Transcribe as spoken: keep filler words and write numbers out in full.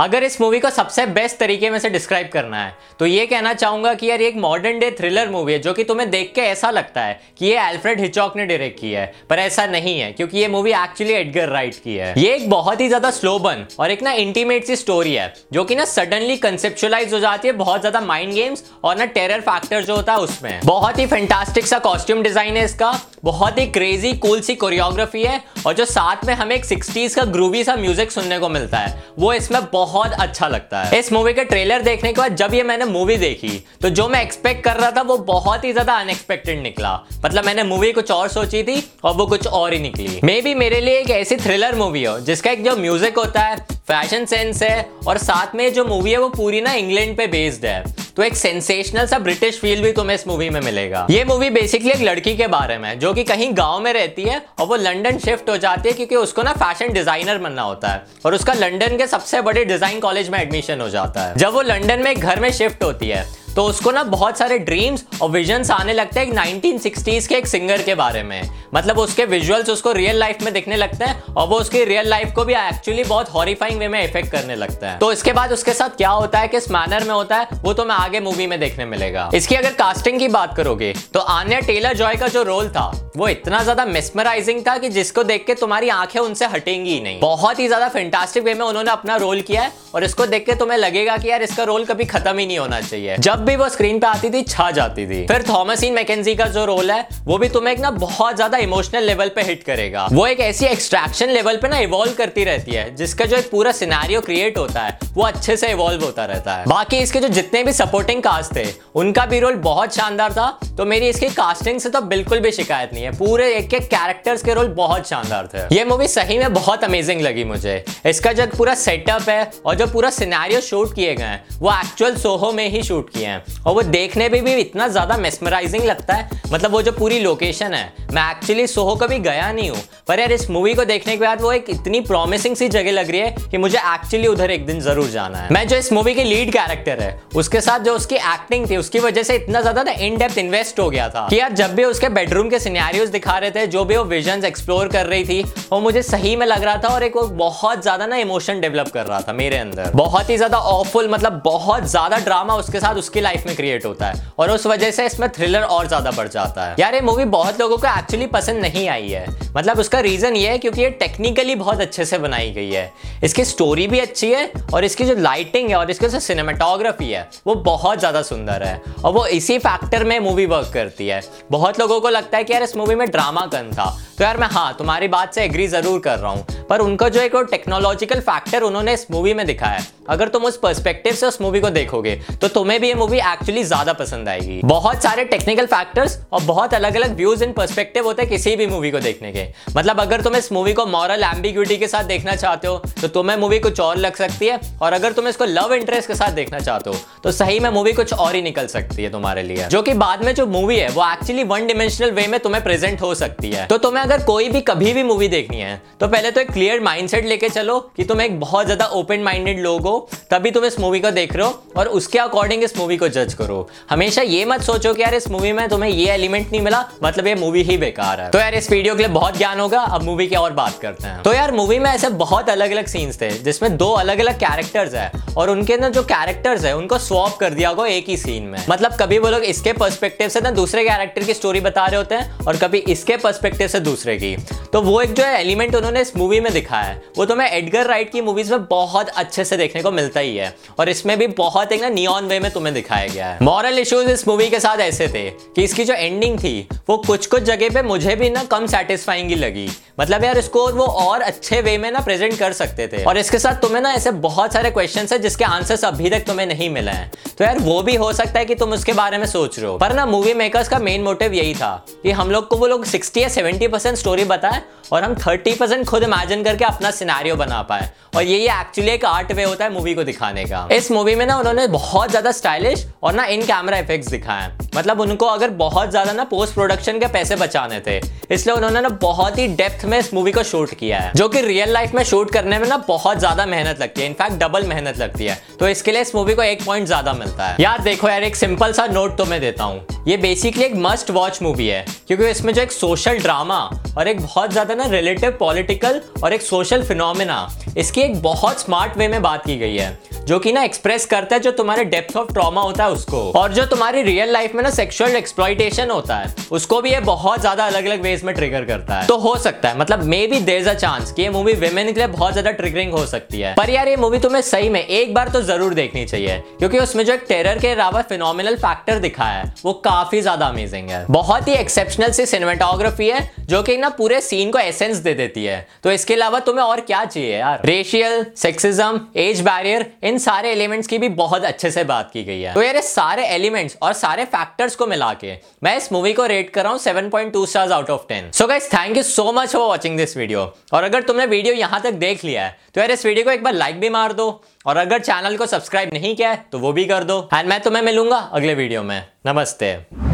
अगर इस मूवी को सबसे बेस्ट तरीके में से डिस्क्राइब करना है तो ये कहना चाहूंगा कि यार एक मॉडर्न डे थ्रिलर मूवी है जो कि तुम्हें देख के ऐसा लगता है कि ये एल्फ्रेड हिचकॉक ने डायरेक्ट किया है, पर ऐसा नहीं है क्योंकि ये मूवी एक्चुअली एडगर राइट की है। ये एक बहुत ही ज्यादा स्लो बर्न और एक ना इंटीमेट सी स्टोरी है जो कि ना सडनली कंसेप्चुअलाइज हो जाती है, बहुत ज्यादा माइंड गेम्स और ना टेरर फैक्टर जो होता है उसमें। बहुत ही फैंटास्टिक सा कॉस्ट्यूम डिजाइन है इसका, बहुत ही क्रेजी कूल सी कोरियोग्राफी है और जो साथ में हमें एक सिक्सटीज का ग्रूवी सा म्यूजिक सुनने को मिलता है वो इसमें बहुत अच्छा लगता है। इस मूवी का ट्रेलर देखने के बाद जब ये मैंने मूवी देखी तो जो मैं एक्सपेक्ट कर रहा था वो बहुत ही ज्यादा अनएक्सपेक्टेड निकला। मतलब मैंने मूवी कुछ और सोची थी और वो कुछ और ही निकली। मे बी मेरे लिए एक ऐसी थ्रिलर मूवी हो जिसका एक जो म्यूजिक होता है, फैशन सेंस है और साथ में जो मूवी है वो पूरी ना इंग्लैंड पे बेस्ड है, तो एक सेंसेशनल सा ब्रिटिश फील भी तुम्हें इस मूवी में मिलेगा। ये मूवी बेसिकली एक लड़की के बारे में जो कि कहीं गांव में रहती है और वो लंदन शिफ्ट हो जाती है क्योंकि उसको ना फैशन डिजाइनर बनना होता है और उसका लंदन के सबसे बड़े डिजाइन कॉलेज में एडमिशन हो जाता है। जब वो लंदन में एक घर में शिफ्ट होती है तो उसको ना बहुत सारे ड्रीम्स और विजन्स आने लगते हैं एक नाइनटीन सिक्सटीज़ के एक सिंगर के बारे में। मतलब उसके विजुअल्स उसको रियल लाइफ में दिखने लगते हैं और वो उसकी रियल लाइफ को भी एक्चुअली बहुत हॉरिफाइंग वे में इफेक्ट करने लगता है। तो इसके बाद उसके साथ क्या होता है, किस मैनर में होता है, वो तो मैं आगे मूवी में देखने मिलेगा। इसकी अगर कास्टिंग की बात करोगे तो आन्या टेलर जॉय का जो रोल था वो इतना ज्यादा मेस्मराइजिंग था कि जिसको देख के तुम्हारी आंखें उनसे हटेंगी ही नहीं। बहुत ही ज्यादा फैंटास्टिक वे में उन्होंने अपना रोल किया है और इसको देख के तुम्हें लगेगा कि यार इसका रोल कभी खत्म ही नहीं होना चाहिए। जब भी वो स्क्रीन पे आती थी छा जाती थी। फिर थॉमसिन मैकेंजी का जो रोल है वो भी तुम्हें एक ना बहुत ज्यादा इमोशनल लेवल पे हिट करेगा। वो एक ऐसी एक्सट्रैक्शन लेवल पे ना इवॉल्व करती रहती है जिसका जो एक पूरा सिनेरियो क्रिएट होता है वो अच्छे से इवॉल्व होता रहता है। बाकी इसके जो जितने भी सपोर्टिंग कास्ट थे उनका भी रोल बहुत शानदार था, तो मेरी इसकी कास्टिंग से तो बिल्कुल भी शिकायत नहीं है। पूरे एक एक कैरेक्टर्स के रोल बहुत शानदार थे। ये मूवी सही में बहुत अमेजिंग लगी मुझे। इसका जो पूरा सेटअप है और जो पूरा सिनेरियो शूट किए गए हैं वो एक्चुअल सोहो में ही शूट किए हैं और वो देखने में भी, भी इतना ज्यादा मेस्मराइजिंग लगता है। मतलब वो जो पूरी लोकेशन है, मैं एक्चुअली सोहो कभी गया नहीं हूँ पर यार इस मूवी को देखने के बाद वो एक इतनी प्रॉमिसिंग सी जगह लग रही है कि मुझे एक्चुअली उधर एक दिन जरूर जाना है। मैं जो इस मूवी के लीड कैरेक्टर है उसके साथ जो उसकी एक्टिंग थी उसकी वजह से इतना ज्यादा ना इन डेप्थ इन्वेस्ट हो गया था कि यार जब भी उसके बेडरूम के सिनेरियोस दिखा रहे थे, जो भी वो विजन्स एक्सप्लोर कर रही थी, वो मुझे सही में लग रहा था और एक वो बहुत ज्यादा ना इमोशन डेवलप कर रहा था मेरे अंदर। बहुत ही ज्यादा ऑफुल, मतलब बहुत ज्यादा ड्रामा उसके साथ उसकी लाइफ में क्रिएट होता है और उस वजह से इसमें थ्रिलर और ज्यादा बढ़ जाता है। यार ये मूवी बहुत लोगों को एक्चुअली पसंद नहीं आई है। मतलब उसका रीजन ये है क्योंकि ये टेक्निकली बहुत अच्छे से बनाई गई है, इसकी स्टोरी भी अच्छी है और इसकी जो लाइटिंग है और इसकी जो सिनेमेटोग्राफी है वो बहुत ज्यादा सुंदर है और वो इसी फैक्टर में मूवी वर्क करती है। बहुत लोगों को लगता है कि यार इस मूवी में ड्रामा कम था, तो यार मैं हाँ तुम्हारी बात से एग्री जरूर कर रहा हूँ, पर उनका जो एक टेक्नोलॉजिकल फैक्टर उन्होंने इस मूवी में दिखाया है, अगर तुम उस पर्सपेक्टिव से उस मूवी को देखोगे तो तुम्हें भी ये मूवी एक्चुअली ज्यादा पसंद आएगी। बहुत सारे टेक्निकल फैक्टर्स और बहुत अलग अलग व्यूज एंड पर्सपेक्टिव होते हैं किसी भी मूवी को देखने के। मतलब अगर तुम इस मूवी को मॉरल एम्बिग्युइटी के साथ देखना चाहते हो तो तुम्हें मूवी कुछ और लग सकती है, और अगर तुम इसको लव इंटरेस्ट के साथ देखना चाहते हो तो सही में मूवी कुछ और ही निकल सकती है तुम्हारे लिए, जो कि बाद में जो मूवी है वो एक्चुअली वन डिमेंशनल वे में तुम्हें प्रेजेंट हो सकती है। तो तुम्हें अगर कोई भी कभी भी मूवी देखनी है तो पहले तो एक क्लियर माइंडसेट लेके चलो कि तुम एक बहुत ज्यादा ओपन माइंडेड लोग हो, तभी तुम इस मूवी को देख रहे हो और उसके अकॉर्डिंग इस मूवी को जज करो। हमेशा ये मत सोचो कि यार इस मूवी में तुम्हें ये एलिमेंट नहीं मिला मतलब ये मूवी ही बेकार है। तो यार इस वीडियो के लिए बहुत ज्ञान होगा, अब मूवी की और बात करते हैं। तो यार मूवी में ऐसे बहुत अलग अलग सीन्स थे जिसमें दो अलग अलग कैरेक्टर्स है और उनके ना जो कैरेक्टर्स है उनको स्वैप कर दिया होगा एक ही सीन में। मतलब कभी वो लोग इसके पर्सपेक्टिव से ना दूसरे कैरेक्टर की स्टोरी बता रहे होते हैं और कभी इसके पर्सपेक्टिव से दूसरे की। तो वो एक जो एलिमेंट उन्होंने इस मूवी में दिखाया है वो तुम्हें एडगर राइट की मूवीज में बहुत अच्छे से देखने को मिलता ही है और इसमें भी बहुत एक ना नियॉन वे में तुम्हें दिखाया गया है। मॉरल इश्यूज इस मूवी के साथ ऐसे थे कि इसकी जो एंडिंग थी वो कुछ कुछ जगह पे मुझे भी ना कम सेटिस्फाइंग ही लगी। मतलब यार इसको वो और अच्छे वे में ना प्रेजेंट कर सकते थे। और इसके साथ तुम्हें ना ऐसे बहुत सारे क्वेश्चन है जिसके आंसर्स अभी तक तुम्हें नहीं मिले हैं, तो यार वो भी हो सकता है कि तुम उसके बारे में सोच रहे हो। पर ना मूवी मेकर्स का मेन मोटिव यही था कि हम लोग को वो लोग सिक्सटी या सेवेंटी परसेंट स्टोरी बताए और हम थर्टी परसेंट खुद इमेजिन करके अपना सिनेरियो बना पाए, और यही एक्चुअली एक आर्ट वे होता है मूवी को दिखाने का। इस मूवी में ना उन्होंने बहुत ज्यादा स्टाइलिश फिनिश और ना इन कैमरा इफेक्ट्स दिखाए हैं। मतलब उनको अगर बहुत ज्यादा ना पोस्ट प्रोडक्शन के पैसे बचाने थे, इसलिए उन्होंने ना बहुत ही डेप्थ में इस मूवी को शूट किया है, जो कि रियल लाइफ में शूट करने में ना बहुत ज्यादा मेहनत लगती है, इनफैक्ट डबल मेहनत लगती है। तो इसके लिए इस मूवी को एक पॉइंट ज्यादा मिलता है। यार देखो यार, एक सिंपल सा नोट तो मैं देता हूँ, ये बेसिकली एक मस्ट वॉच मूवी है, क्योंकि इसमें जो एक सोशल ड्रामा और एक बहुत ज्यादा ना रिलेटिव पॉलिटिकल और एक सोशल फिनोमिना, इसकी एक बहुत स्मार्ट वे में बात की गई है, जो कि ना एक्सप्रेस करता है जो तुम्हारे डेप्थ ऑफ ट्रॉमा होता है उसको, और जो तुम्हारी रियल लाइफ में ना सेक्सुअल एक्सप्लॉइटेशन होता है उसको भी ये बहुत ज्यादा अलग अलग वेज में ट्रिगर करता है। तो हो सकता है, मतलब maybe there is a chance कि ये मूवी वुमेन के लिए बहुत ज्यादा ट्रिगरिंग हो सकती है, पर यार ये मूवी तुम्हें सही में एक बार तो जरूर देखनी चाहिए, क्योंकि उसमें जो एक टेरर के अलावा फिनोमिनल फैक्टर दिखाया है वो काफी ज्यादा अमेजिंग है। बहुत ही एक्सेप्शनल सी सिनेमेटोग्राफी है, जो कि ना पूरे सीन को एसेंस दे देती है। तो इसके अलावा तुम्हें और क्या चाहिए यार, रेशियल, सेक्सिज्म, एज बैरियर, इन सारे एलिमेंट्स की भी बहुत अच्छे से बात की गई है। तो यार ये सारे एलिमेंट्स और सारे फैक्टर्स को मिला के मैं इस मूवी को रेट कर रहा हूँ seven point two stars out of ten. So guys, thank you so much for watching this video, और अगर तुमने वीडियो यहाँ तक देख लिया है तो यार इस वीडियो को एक बार लाइक भी मार दो, और अगर चैनल को सब्सक्राइब नहीं किया है तो वो भी कर दो। एंड मैं तुम्हें मिलूंगा अगले वीडियो में। नमस्ते।